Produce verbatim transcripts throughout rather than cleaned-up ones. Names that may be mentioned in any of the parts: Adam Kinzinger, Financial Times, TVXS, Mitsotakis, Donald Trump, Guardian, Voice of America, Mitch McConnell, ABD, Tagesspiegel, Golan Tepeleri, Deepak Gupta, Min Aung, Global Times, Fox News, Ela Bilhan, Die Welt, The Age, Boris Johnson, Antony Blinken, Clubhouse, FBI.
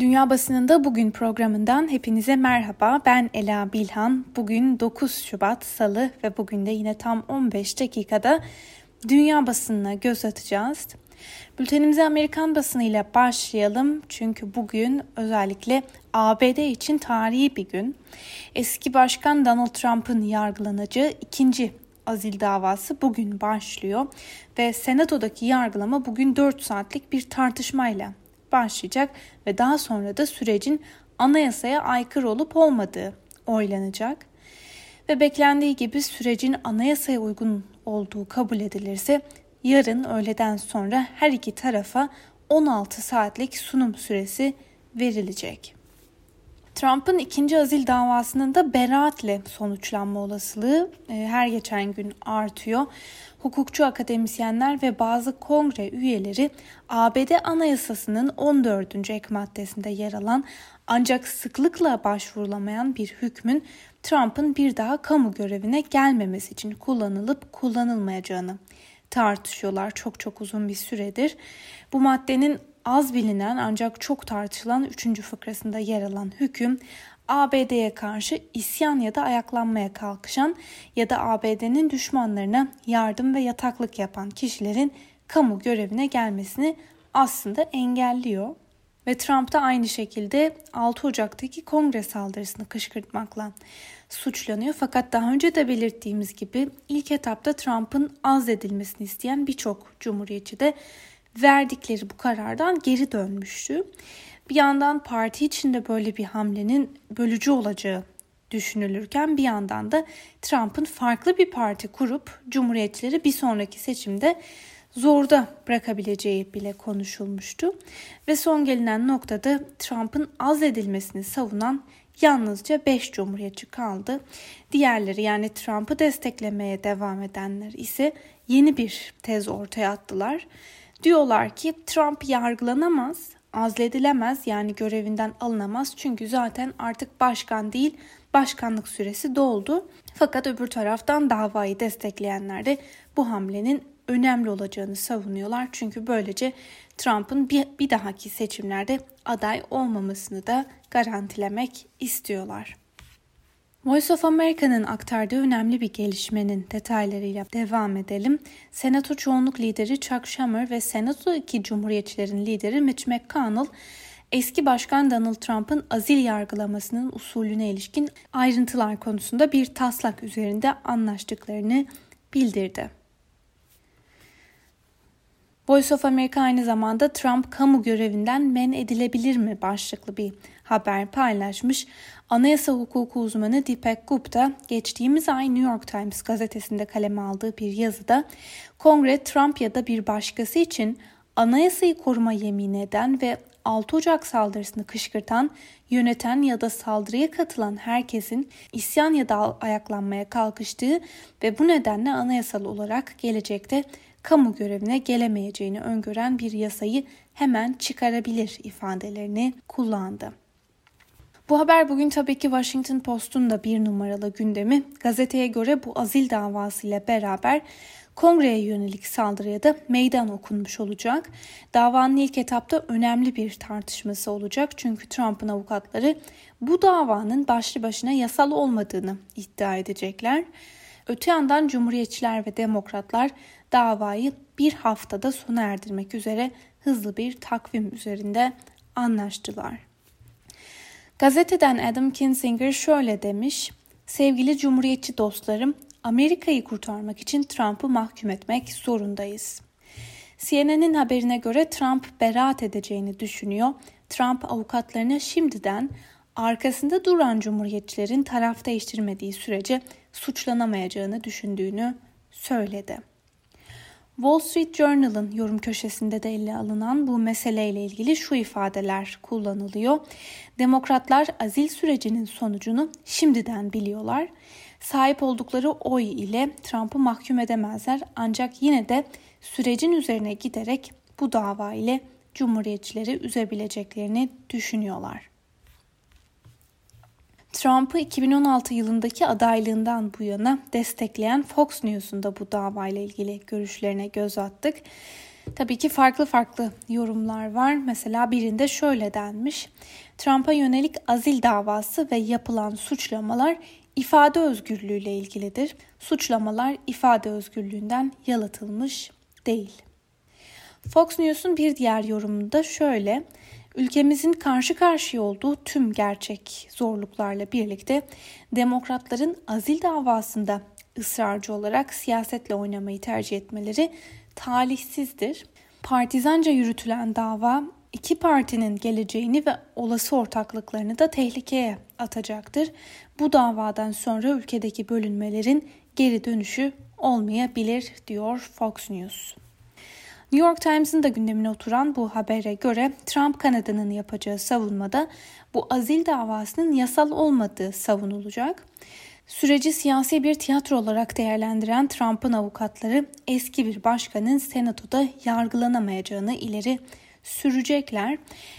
Dünya Basınında Bugün programından hepinize merhaba. Ben Ela Bilhan. Bugün dokuz Şubat Salı ve bugün de yine tam on beş dakikada dünya basınına göz atacağız. Bültenimize Amerikan basınıyla başlayalım çünkü bugün özellikle A B D için tarihi bir gün. Eski başkan Donald Trump'ın yargılanacağı ikinci azil davası bugün başlıyor ve Senato'daki yargılama bugün dört saatlik bir tartışmayla başlayacak ve daha sonra da sürecin anayasaya aykırı olup olmadığı oylanacak. Ve beklendiği gibi sürecin anayasaya uygun olduğu kabul edilirse yarın öğleden sonra her iki tarafa on altı saatlik sunum süresi verilecek. Trump'ın ikinci azil davasının da beraatle sonuçlanma olasılığı her geçen gün artıyor. Hukukçu akademisyenler ve bazı kongre üyeleri A B D Anayasası'nın on dördüncü ek maddesinde yer alan ancak sıklıkla başvurulamayan bir hükmün Trump'ın bir daha kamu görevine gelmemesi için kullanılıp kullanılmayacağını tartışıyorlar çok çok uzun bir süredir. Bu maddenin az bilinen ancak çok tartışılan üçüncü fıkrasında yer alan hüküm, A B D'ye karşı isyan ya da ayaklanmaya kalkışan ya da A B D'nin düşmanlarına yardım ve yataklık yapan kişilerin kamu görevine gelmesini aslında engelliyor. Ve Trump da aynı şekilde altı Ocak'taki kongre saldırısını kışkırtmakla suçlanıyor. Fakat daha önce de belirttiğimiz gibi ilk etapta Trump'ın azledilmesini isteyen birçok cumhuriyetçi de verdikleri bu karardan geri dönmüştü. Bir yandan parti içinde böyle bir hamlenin bölücü olacağı düşünülürken bir yandan da Trump'ın farklı bir parti kurup cumhuriyetçileri bir sonraki seçimde zorda bırakabileceği bile konuşulmuştu. Ve son gelinen noktada Trump'ın azledilmesini savunan yalnızca beş cumhuriyetçi kaldı. Diğerleri yani Trump'ı desteklemeye devam edenler ise yeni bir tez ortaya attılar. Diyorlar ki Trump yargılanamaz, azledilemez yani görevinden alınamaz çünkü zaten artık başkan değil başkanlık süresi doldu. Fakat öbür taraftan davayı destekleyenler de bu hamlenin önemli olacağını savunuyorlar. Çünkü böylece Trump'ın bir, bir dahaki seçimlerde aday olmamasını da garantilemek istiyorlar. Voice of America'nın aktardığı önemli bir gelişmenin detaylarıyla devam edelim. Senato çoğunluk lideri Chuck Schumer ve Senato'daki Cumhuriyetçilerin lideri Mitch McConnell, eski başkan Donald Trump'ın azil yargılamasının usulüne ilişkin ayrıntılar konusunda bir taslak üzerinde anlaştıklarını bildirdi. Voice of America aynı zamanda Trump kamu görevinden men edilebilir mi başlıklı bir haber paylaşmış. Anayasa hukuku uzmanı Deepak Gupta geçtiğimiz ay New York Times gazetesinde kaleme aldığı bir yazıda Kongre Trump ya da bir başkası için anayasayı koruma yemin eden ve altı Ocak saldırısını kışkırtan, yöneten ya da saldırıya katılan herkesin isyan ya da ayaklanmaya kalkıştığı ve bu nedenle anayasal olarak gelecekte kamu görevine gelemeyeceğini öngören bir yasayı hemen çıkarabilir ifadelerini kullandı. Bu haber bugün tabii ki Washington Post'un da bir numaralı gündemi. Gazeteye göre bu azil davasıyla beraber Kongre'ye yönelik saldırıya da meydan okunmuş olacak. Davanın ilk etapta önemli bir tartışması olacak çünkü Trump'ın avukatları bu davanın başlı başına yasal olmadığını iddia edecekler. Öte yandan Cumhuriyetçiler ve Demokratlar davayı bir haftada sona erdirmek üzere hızlı bir takvim üzerinde anlaştılar. Gazeteden Adam Kinzinger şöyle demiş: "Sevgili Cumhuriyetçi dostlarım, Amerika'yı kurtarmak için Trump'ı mahkum etmek zorundayız." C N N'in haberine göre Trump beraat edeceğini düşünüyor. Trump avukatlarına şimdiden arkasında duran Cumhuriyetçilerin taraf değiştirmediği sürece suçlanamayacağını düşündüğünü söyledi. Wall Street Journal'ın yorum köşesinde de ele alınan bu meseleyle ilgili şu ifadeler kullanılıyor. Demokratlar azil sürecinin sonucunu şimdiden biliyorlar. Sahip oldukları oy ile Trump'ı mahkum edemezler ancak yine de sürecin üzerine giderek bu dava ile Cumhuriyetçileri üzebileceklerini düşünüyorlar. Trump'ı iki bin on altı yılındaki adaylığından bu yana destekleyen Fox News'un da bu davayla ilgili görüşlerine göz attık. Tabii ki farklı farklı yorumlar var. Mesela birinde şöyle denmiş: Trump'a yönelik azil davası ve yapılan suçlamalar ifade özgürlüğüyle ilgilidir. Suçlamalar ifade özgürlüğünden yalıtılmış değil. Fox News'un bir diğer yorumu da şöyle: Ülkemizin karşı karşıya olduğu tüm gerçek zorluklarla birlikte demokratların azil davasında ısrarcı olarak siyasetle oynamayı tercih etmeleri talihsizdir. Partizanca yürütülen dava iki partinin geleceğini ve olası ortaklıklarını da tehlikeye atacaktır. Bu davadan sonra ülkedeki bölünmelerin geri dönüşü olmayabilir diyor Fox News. New York Times'ın da gündemine oturan bu habere göre Trump Kanada'nın yapacağı savunmada bu azil davasının yasal olmadığı savunulacak. Süreci siyasi bir tiyatro olarak değerlendiren Trump'ın avukatları eski bir başkanın senatoda yargılanamayacağını ileri sürecekler.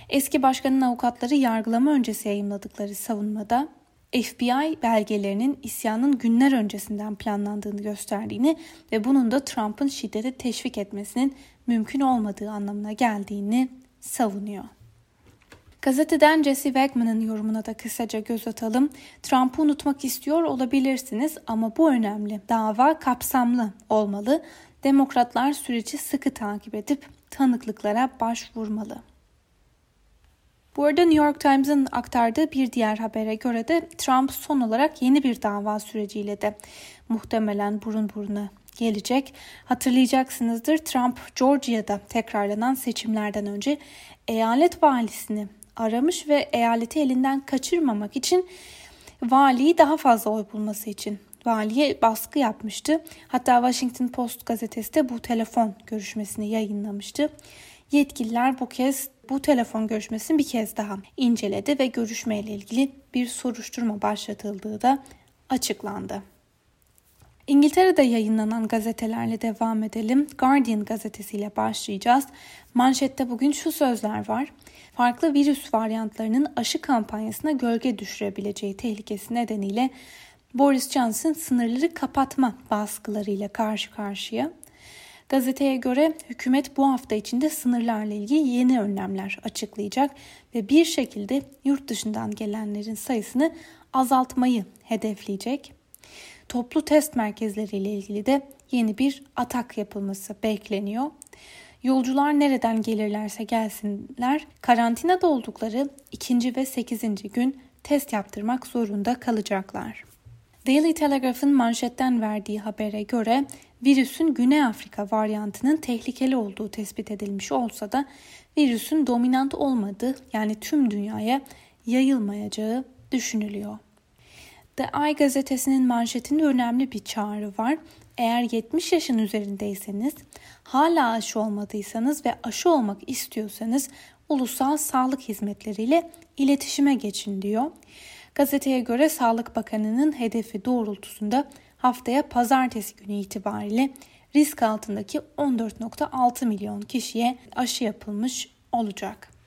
Eski başkanın avukatları yargılama öncesi yayımladıkları savunmada F B I belgelerinin isyanın günler öncesinden planlandığını gösterdiğini ve bunun da Trump'ın şiddete teşvik etmesinin mümkün olmadığı anlamına geldiğini savunuyor. Gazeteden Jesse Wegman'ın yorumuna da kısaca göz atalım. Trump'ı unutmak istiyor olabilirsiniz ama bu önemli. Dava kapsamlı olmalı. Demokratlar süreci sıkı takip edip tanıklıklara başvurmalı. Bu arada New York Times'ın aktardığı bir diğer habere göre de Trump son olarak yeni bir dava süreciyle de muhtemelen burun buruna gelecek. Hatırlayacaksınızdır, Trump Georgia'da tekrarlanan seçimlerden önce eyalet valisini aramış ve eyaleti elinden kaçırmamak için valiyi daha fazla oy bulması için valiye baskı yapmıştı. Hatta Washington Post gazetesi de bu telefon görüşmesini yayınlamıştı. Yetkililer bu kez bu telefon görüşmesini bir kez daha inceledi ve görüşmeyle ilgili bir soruşturma başlatıldığı da açıklandı. İngiltere'de yayınlanan gazetelerle devam edelim. Guardian gazetesiyle başlayacağız. Manşette bugün şu sözler var: Farklı virüs varyantlarının aşı kampanyasına gölge düşürebileceği tehlikesi nedeniyle Boris Johnson sınırları kapatma baskılarıyla karşı karşıya. Gazeteye göre hükümet bu hafta içinde sınırlarla ilgili yeni önlemler açıklayacak ve bir şekilde yurt dışından gelenlerin sayısını azaltmayı hedefleyecek. Toplu test merkezleriyle ilgili de yeni bir atak yapılması bekleniyor. Yolcular nereden gelirlerse gelsinler, karantinada oldukları ikinci ve sekizinci gün test yaptırmak zorunda kalacaklar. Daily Telegraph'ın manşetten verdiği habere göre virüsün Güney Afrika varyantının tehlikeli olduğu tespit edilmiş olsa da virüsün dominant olmadığı, yani tüm dünyaya yayılmayacağı düşünülüyor. The Age gazetesinin manşetinde önemli bir çağrı var. Eğer yetmiş yaşın üzerindeyseniz, hala aşı olmadıysanız ve aşı olmak istiyorsanız ulusal sağlık hizmetleriyle iletişime geçin diyor. Gazeteye göre Sağlık Bakanı'nın hedefi doğrultusunda haftaya pazartesi günü itibariyle risk altındaki on dört virgül altı milyon kişiye aşı yapılmış olacak.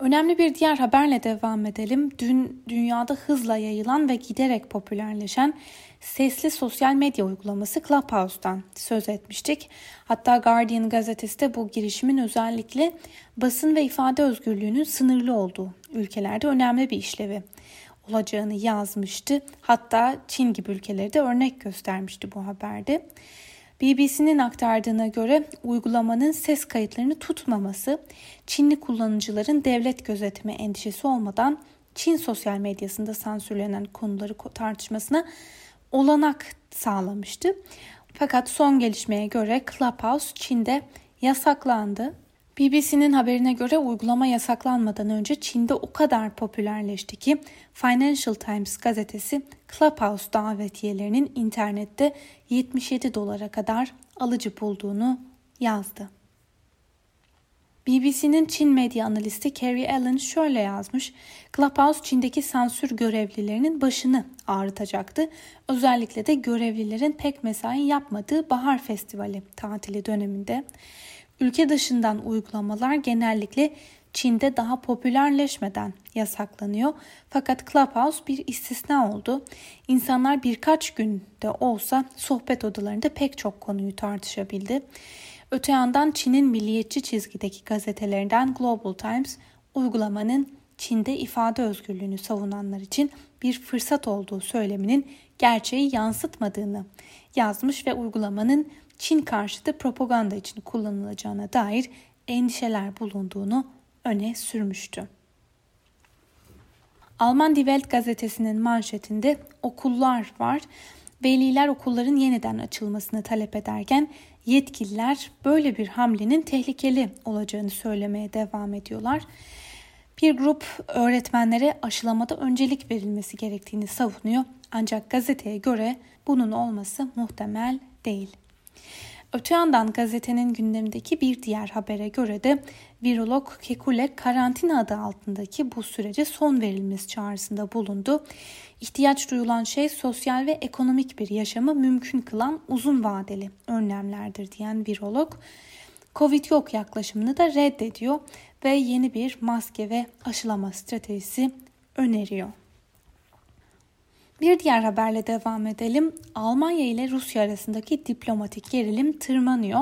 Önemli bir diğer haberle devam edelim. Dün dünyada hızla yayılan ve giderek popülerleşen sesli sosyal medya uygulaması Clubhouse'dan söz etmiştik. Hatta Guardian gazetesi de bu girişimin özellikle basın ve ifade özgürlüğünün sınırlı olduğu ülkelerde önemli bir işlevi olacağını yazmıştı. Hatta Çin gibi ülkeleri de örnek göstermişti bu haberde. B B C'nin aktardığına göre uygulamanın ses kayıtlarını tutmaması, Çinli kullanıcıların devlet gözetimi endişesi olmadan Çin sosyal medyasında sansürlenen konuları tartışmasına olanak sağlamıştı. Fakat son gelişmeye göre Clubhouse Çin'de yasaklandı. B B C'nin haberine göre uygulama yasaklanmadan önce Çin'de o kadar popülerleşti ki Financial Times gazetesi Clubhouse davetiyelerinin internette yetmiş yedi dolara kadar alıcı bulduğunu yazdı. B B C'nin Çin medya analisti Carrie Allen şöyle yazmış: Clubhouse Çin'deki sansür görevlilerinin başını ağrıtacaktı. Özellikle de görevlilerin pek mesai yapmadığı bahar festivali tatili döneminde. Ülke dışından uygulamalar genellikle Çin'de daha popülerleşmeden yasaklanıyor. Fakat Clubhouse bir istisna oldu. İnsanlar birkaç günde olsa sohbet odalarında pek çok konuyu tartışabildi. Öte yandan Çin'in milliyetçi çizgideki gazetelerinden Global Times, uygulamanın Çin'de ifade özgürlüğünü savunanlar için bir fırsat olduğu söyleminin gerçeği yansıtmadığını yazmış ve uygulamanın Çin karşıtı propaganda için kullanılacağına dair endişeler bulunduğunu öne sürmüştü. Alman Die Welt gazetesinin manşetinde okullar var. Veliler okulların yeniden açılmasını talep ederken yetkililer böyle bir hamlenin tehlikeli olacağını söylemeye devam ediyorlar. Bir grup öğretmenlere aşılamada öncelik verilmesi gerektiğini savunuyor. Ancak gazeteye göre bunun olması muhtemel değil. Öte yandan gazetenin gündemindeki bir diğer habere göre de virolog Kekule karantina adı altındaki bu sürece son verilmesi çağrısında bulundu. İhtiyaç duyulan şey sosyal ve ekonomik bir yaşamı mümkün kılan uzun vadeli önlemlerdir diyen virolog Covid yok yaklaşımını da reddediyor ve yeni bir maske ve aşılama stratejisi öneriyor. Bir diğer haberle devam edelim. Almanya ile Rusya arasındaki diplomatik gerilim tırmanıyor.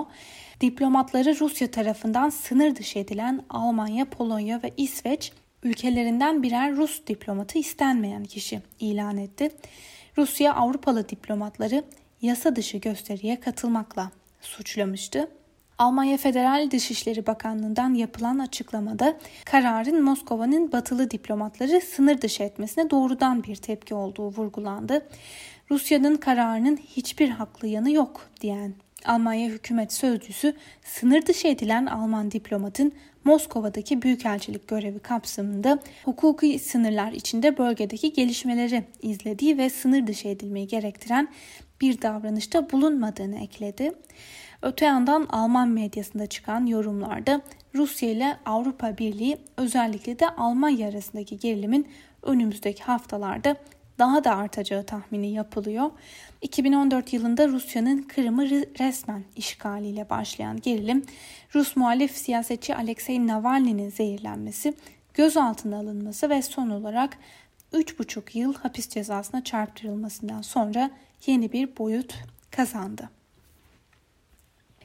Diplomatları Rusya tarafından sınır dışı edilen Almanya, Polonya ve İsveç ülkelerinden birer Rus diplomatı istenmeyen kişi ilan etti. Rusya Avrupalı diplomatları yasa dışı gösteriye katılmakla suçlamıştı. Almanya Federal Dışişleri Bakanlığı'ndan yapılan açıklamada kararın Moskova'nın batılı diplomatları sınır dışı etmesine doğrudan bir tepki olduğu vurgulandı. Rusya'nın kararının hiçbir haklı yanı yok diyen Almanya hükümet sözcüsü sınır dışı edilen Alman diplomatın Moskova'daki büyükelçilik görevi kapsamında hukuki sınırlar içinde bölgedeki gelişmeleri izlediği ve sınır dışı edilmeyi gerektiren bir davranışta bulunmadığını ekledi. Öte yandan Alman medyasında çıkan yorumlarda Rusya ile Avrupa Birliği özellikle de Almanya arasındaki gerilimin önümüzdeki haftalarda daha da artacağı tahmini yapılıyor. iki bin on dört yılında Rusya'nın Kırım'ı resmen işgaliyle başlayan gerilim, Rus muhalif siyasetçi Alexei Navalny'nin zehirlenmesi, gözaltına alınması ve son olarak üç buçuk yıl hapis cezasına çarptırılmasından sonra yeni bir boyut kazandı.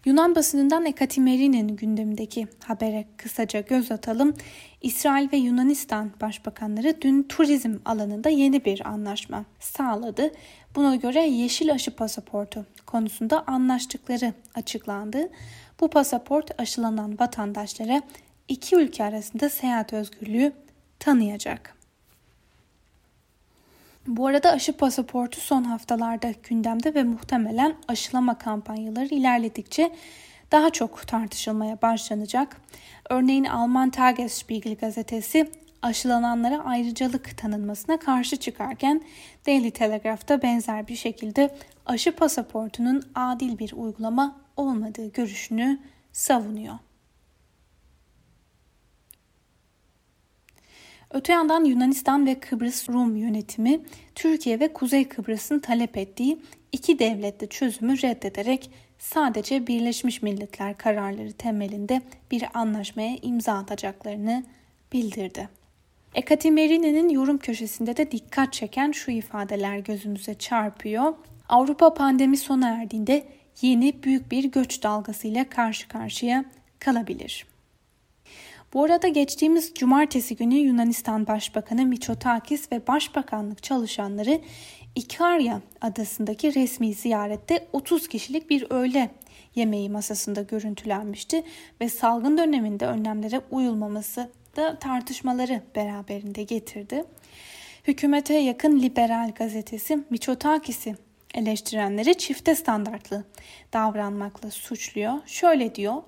Yunan basınından Ekaterimini'nin gündemindeki habere kısaca göz atalım. İsrail ve Yunanistan başbakanları dün turizm alanında yeni bir anlaşma sağladı. Buna göre yeşil aşı pasaportu konusunda anlaştıkları açıklandı. Bu pasaport aşılanan vatandaşlara iki ülke arasında seyahat özgürlüğü tanıyacak. Bu arada aşı pasaportu son haftalarda gündemde ve muhtemelen aşılama kampanyaları ilerledikçe daha çok tartışılmaya başlanacak. Örneğin Alman Tagesspiegel gazetesi aşılananlara ayrıcalık tanınmasına karşı çıkarken Daily Telegraph'ta benzer bir şekilde aşı pasaportunun adil bir uygulama olmadığı görüşünü savunuyor. Öte yandan Yunanistan ve Kıbrıs Rum yönetimi Türkiye ve Kuzey Kıbrıs'ın talep ettiği iki devletli çözümü reddederek sadece Birleşmiş Milletler kararları temelinde bir anlaşmaya imza atacaklarını bildirdi. Ekaterimini'nin yorum köşesinde de dikkat çeken şu ifadeler gözümüze çarpıyor. Avrupa pandemi sona erdiğinde yeni büyük bir göç dalgasıyla karşı karşıya kalabilir. Bu arada geçtiğimiz cumartesi günü Yunanistan Başbakanı Mitsotakis ve Başbakanlık çalışanları İkarya adasındaki resmi ziyarette otuz kişilik bir öğle yemeği masasında görüntülenmişti ve salgın döneminde önlemlere uyulmaması da tartışmaları beraberinde getirdi. Hükümete yakın Liberal gazetesi Mitsotakis'i eleştirenleri çifte standartlı davranmakla suçluyor. Şöyle diyor: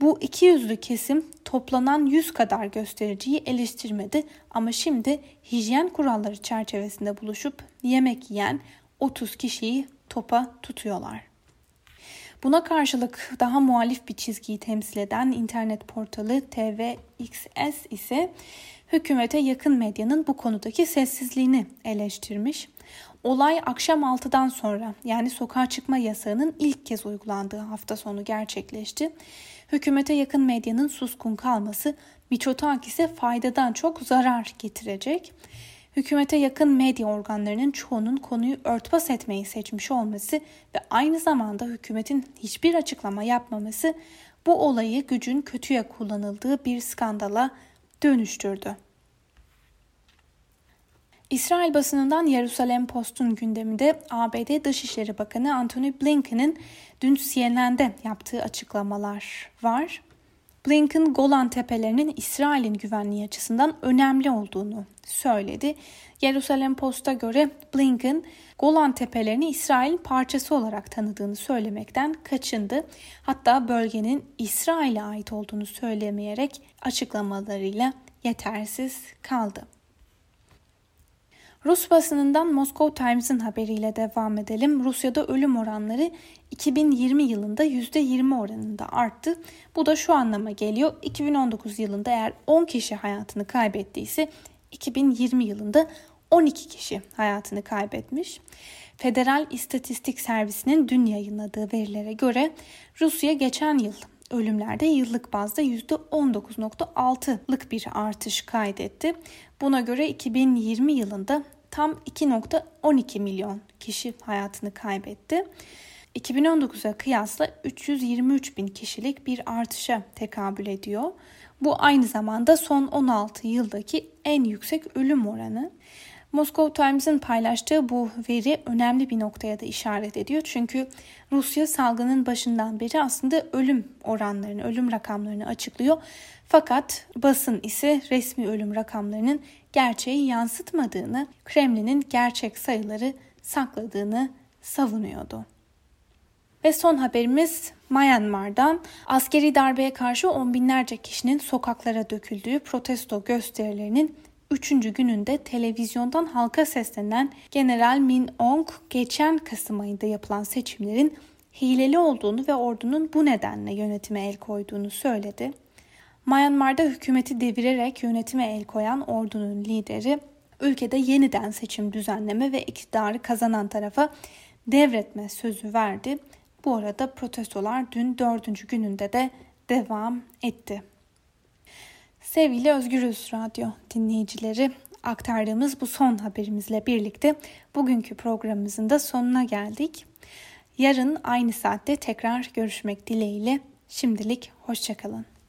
"Bu iki yüzlü kesim toplanan yüz kadar göstericiyi eleştirmedi ama şimdi hijyen kuralları çerçevesinde buluşup yemek yiyen otuz kişiyi topa tutuyorlar." Buna karşılık daha muhalif bir çizgiyi temsil eden internet portalı T V X S ise hükümete yakın medyanın bu konudaki sessizliğini eleştirmiş. Olay akşam altıdan sonra, yani sokağa çıkma yasağının ilk kez uygulandığı hafta sonu gerçekleşti. Hükümete yakın medyanın suskun kalması Mitsotakis'e faydadan çok zarar getirecek. hükümete yakın medya organlarının çoğunun konuyu örtbas etmeyi seçmiş olması ve aynı zamanda hükümetin hiçbir açıklama yapmaması bu olayı gücün kötüye kullanıldığı bir skandala dönüştürdü. İsrail basınından Jerusalem Post'un gündeminde A B D Dışişleri Bakanı Antony Blinken'in dün C N N'de yaptığı açıklamalar var. Blinken, Golan Tepelerinin İsrail'in güvenliği açısından önemli olduğunu söyledi. Jerusalem Post'a göre Blinken, Golan Tepelerini İsrail'in parçası olarak tanıdığını söylemekten kaçındı. Hatta bölgenin İsrail'e ait olduğunu söylemeyerek açıklamalarıyla yetersiz kaldı. Rus basınından Moscow Times'ın haberiyle devam edelim. Rusya'da ölüm oranları iki bin yirmi yılında yüzde yirmi oranında arttı. Bu da şu anlama geliyor. iki bin on dokuz yılında eğer on kişi hayatını kaybettiyse iki bin yirmi yılında on iki kişi hayatını kaybetmiş. Federal İstatistik Servisi'nin dün yayınladığı verilere göre Rusya geçen yıl ölümlerde yıllık bazda yüzde on dokuz virgül altı'lık bir artış kaydetti. Buna göre iki bin yirmi yılında tam iki virgül on iki milyon kişi hayatını kaybetti. iki bin on dokuza kıyasla üç yüz yirmi üç bin kişilik bir artışa tekabül ediyor. Bu aynı zamanda son on altı yıldaki en yüksek ölüm oranı. Moscow Times'ın paylaştığı bu veri önemli bir noktaya da işaret ediyor. Çünkü Rusya salgının başından beri aslında ölüm oranlarını, ölüm rakamlarını açıklıyor. Fakat basın ise resmi ölüm rakamlarının gerçeği yansıtmadığını, Kremlin'in gerçek sayıları sakladığını savunuyordu. Ve son haberimiz Myanmar'dan. Askeri darbeye karşı on binlerce kişinin sokaklara döküldüğü protesto gösterilerinin üçüncü gününde televizyondan halka seslenen General Min Aung, geçen Kasım ayında yapılan seçimlerin hileli olduğunu ve ordunun bu nedenle yönetime el koyduğunu söyledi. Myanmar'da hükümeti devirerek yönetime el koyan ordunun lideri, ülkede yeniden seçim düzenleme ve iktidarı kazanan tarafa devretme sözü verdi. Bu arada protestolar dün dördüncü gününde de devam etti. Sevgili Özgürüz Radyo dinleyicileri, aktardığımız bu son haberimizle birlikte bugünkü programımızın da sonuna geldik. Yarın aynı saatte tekrar görüşmek dileğiyle şimdilik hoşça kalın.